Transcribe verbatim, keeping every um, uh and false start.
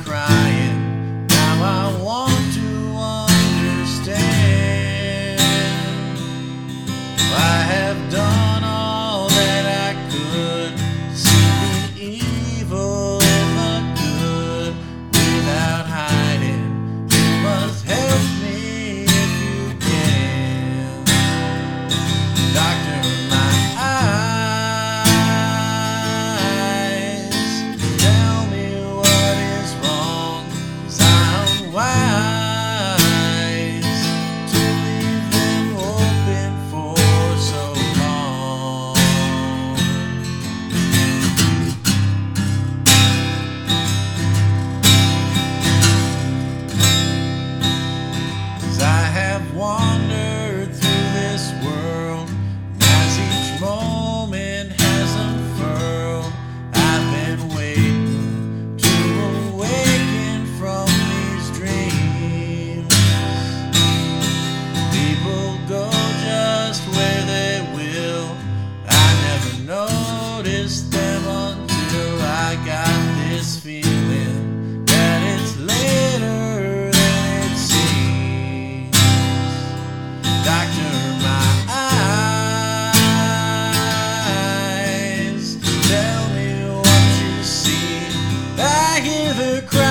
crying. Now I want to understand. I have done all that I could. See the evil in the good without hiding. You must help me if you can, Doctor. My eyes tell me what is wrong, 'cause I'm wise to leave them open for so long. As I have wandered through this world, as each moment has unfurled, I've been waiting to awaken from these dreams. People go just where they will. I never noticed them until I got this feeling that it's later than it seems. Doctor, my eyes tell me what you see. I hear the cry.